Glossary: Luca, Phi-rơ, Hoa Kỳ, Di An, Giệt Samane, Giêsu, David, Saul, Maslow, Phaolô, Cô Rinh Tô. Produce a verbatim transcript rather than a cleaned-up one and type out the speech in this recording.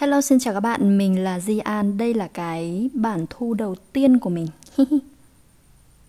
Hello, xin chào các bạn, mình là Di An. Đây là cái bản thu đầu tiên của mình.